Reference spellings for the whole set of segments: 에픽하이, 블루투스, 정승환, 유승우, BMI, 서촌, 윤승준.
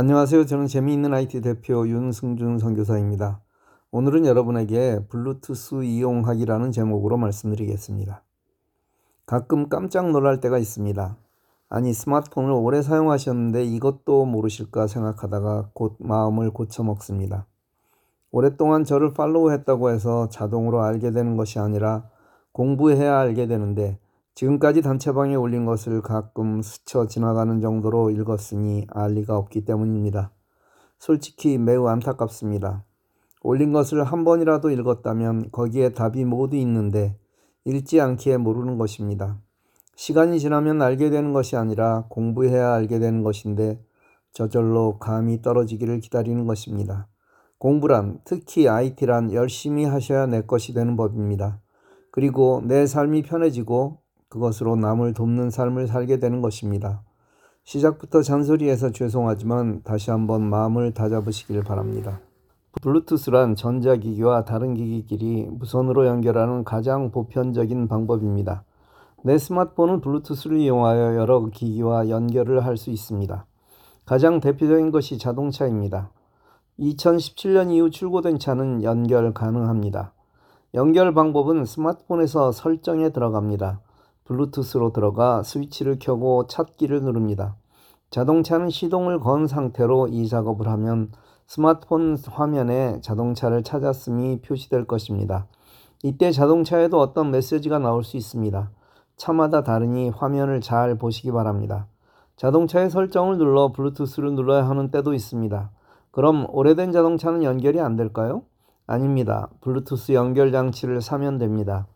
안녕하세요. 저는 재미있는 IT 대표 윤승준 선교사입니다. 오늘은 여러분에게 블루투스 이용하기라는 제목으로 말씀드리겠습니다. 가끔 깜짝 놀랄 때가 있습니다. 아니, 스마트폰을 오래 사용하셨는데 이것도 모르실까 생각하다가 곧 마음을 고쳐먹습니다. 오랫동안 저를 팔로우했다고 해서 자동으로 알게 되는 것이 아니라 공부해야 알게 되는데 지금까지 단체방에 올린 것을 가끔 스쳐 지나가는 정도로 읽었으니 알 리가 없기 때문입니다. 솔직히 매우 안타깝습니다. 올린 것을 한 번이라도 읽었다면 거기에 답이 모두 있는데 읽지 않기에 모르는 것입니다. 시간이 지나면 알게 되는 것이 아니라 공부해야 알게 되는 것인데 저절로 감이 떨어지기를 기다리는 것입니다. 공부란, 특히 IT란 열심히 하셔야 내 것이 되는 법입니다. 그리고 내 삶이 편해지고 그것으로 남을 돕는 삶을 살게 되는 것입니다. 시작부터 잔소리해서 죄송하지만 다시 한번 마음을 다잡으시길 바랍니다. 블루투스란 전자기기와 다른 기기끼리 무선으로 연결하는 가장 보편적인 방법입니다. 내 스마트폰은 블루투스를 이용하여 여러 기기와 연결을 할 수 있습니다. 가장 대표적인 것이 자동차입니다. 2017년 이후 출고된 차는 연결 가능합니다. 연결 방법은 스마트폰에서 설정에 들어갑니다. 블루투스로 들어가 스위치를 켜고 찾기를 누릅니다. 자동차는 시동을 건 상태로 이 작업을 하면 스마트폰 화면에 자동차를 찾았음이 표시될 것입니다. 이때 자동차에도 어떤 메시지가 나올 수 있습니다. 차마다 다르니 화면을 잘 보시기 바랍니다. 자동차의 설정을 눌러 블루투스를 눌러야 하는 때도 있습니다. 그럼 오래된 자동차는 연결이 안 될까요? 아닙니다. 블루투스 연결 장치를 사면 됩니다.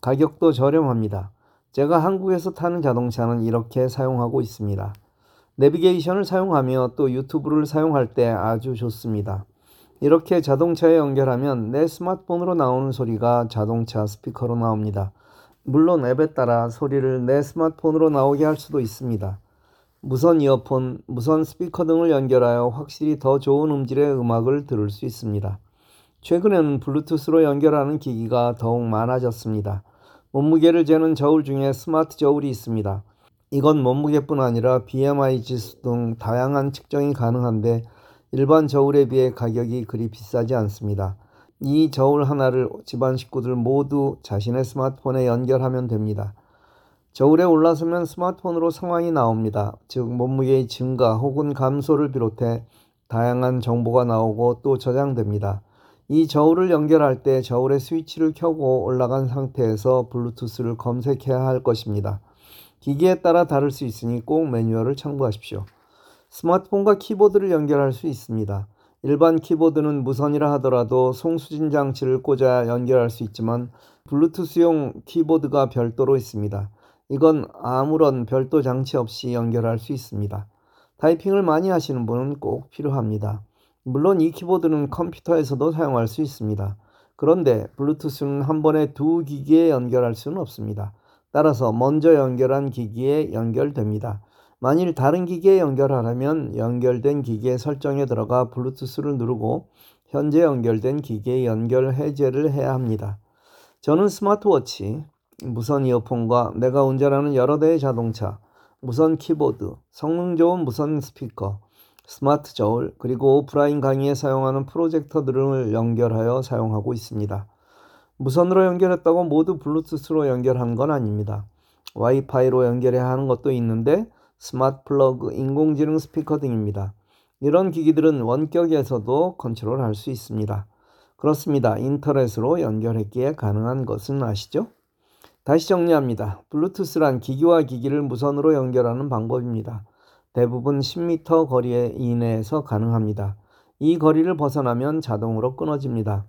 가격도 저렴합니다. 제가 한국에서 타는 자동차는 이렇게 사용하고 있습니다. 내비게이션을 사용하며 또 유튜브를 사용할 때 아주 좋습니다. 이렇게 자동차에 연결하면 내 스마트폰으로 나오는 소리가 자동차 스피커로 나옵니다. 물론 앱에 따라 소리를 내 스마트폰으로 나오게 할 수도 있습니다. 무선 이어폰, 무선 스피커 등을 연결하여 확실히 더 좋은 음질의 음악을 들을 수 있습니다. 최근에는 블루투스로 연결하는 기기가 더욱 많아졌습니다. 몸무게를 재는 저울 중에 스마트 저울이 있습니다. 이건 몸무게뿐 아니라 BMI 지수 등 다양한 측정이 가능한데 일반 저울에 비해 가격이 그리 비싸지 않습니다. 이 저울 하나를 집안 식구들 모두 자신의 스마트폰에 연결하면 됩니다. 저울에 올라서면 스마트폰으로 상황이 나옵니다. 즉, 몸무게의 증가 혹은 감소를 비롯해 다양한 정보가 나오고 또 저장됩니다. 이 저울을 연결할 때 저울의 스위치를 켜고 올라간 상태에서 블루투스를 검색해야 할 것입니다. 기기에 따라 다를 수 있으니 꼭 매뉴얼을 참고하십시오. 스마트폰과 키보드를 연결할 수 있습니다. 일반 키보드는 무선이라 하더라도 송수진 장치를 꽂아 연결할 수 있지만 블루투스용 키보드가 별도로 있습니다. 이건 아무런 별도 장치 없이 연결할 수 있습니다. 타이핑을 많이 하시는 분은 꼭 필요합니다. 물론 이 키보드는 컴퓨터에서도 사용할 수 있습니다. 그런데 블루투스는 한 번에 두 기기에 연결할 수는 없습니다. 따라서 먼저 연결한 기기에 연결됩니다. 만일 다른 기기에 연결하려면 연결된 기기의 설정에 들어가 블루투스를 누르고 현재 연결된 기기에 연결 해제를 해야 합니다. 저는 스마트워치, 무선 이어폰과 내가 운전하는 여러 대의 자동차, 무선 키보드, 성능 좋은 무선 스피커, 스마트 저울, 그리고 오프라인 강의에 사용하는 프로젝터 등을 연결하여 사용하고 있습니다. 무선으로 연결했다고 모두 블루투스로 연결한 건 아닙니다. 와이파이로 연결해야 하는 것도 있는데 스마트 플러그, 인공지능 스피커 등입니다. 이런 기기들은 원격에서도 컨트롤할 수 있습니다. 그렇습니다. 인터넷으로 연결했기에 가능한 것은 아시죠? 다시 정리합니다. 블루투스란 기기와 기기를 무선으로 연결하는 방법입니다. 대부분 10m 거리 이내에서 가능합니다. 이 거리를 벗어나면 자동으로 끊어집니다.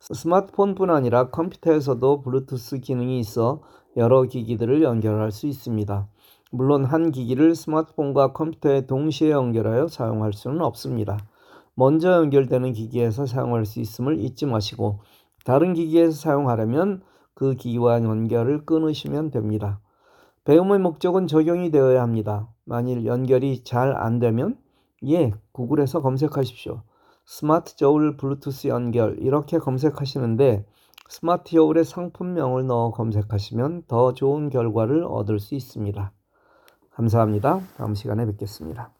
스마트폰뿐 아니라 컴퓨터에서도 블루투스 기능이 있어 여러 기기들을 연결할 수 있습니다. 물론 한 기기를 스마트폰과 컴퓨터에 동시에 연결하여 사용할 수는 없습니다. 먼저 연결되는 기기에서 사용할 수 있음을 잊지 마시고 다른 기기에서 사용하려면 그 기기와 연결을 끊으시면 됩니다. 배움의 목적은 적용이 되어야 합니다. 만일 연결이 잘 안되면 구글에서 검색하십시오. 스마트 저울 블루투스 연결 이렇게 검색하시는데 스마트 저울의 상품명을 넣어 검색하시면 더 좋은 결과를 얻을 수 있습니다. 감사합니다. 다음 시간에 뵙겠습니다.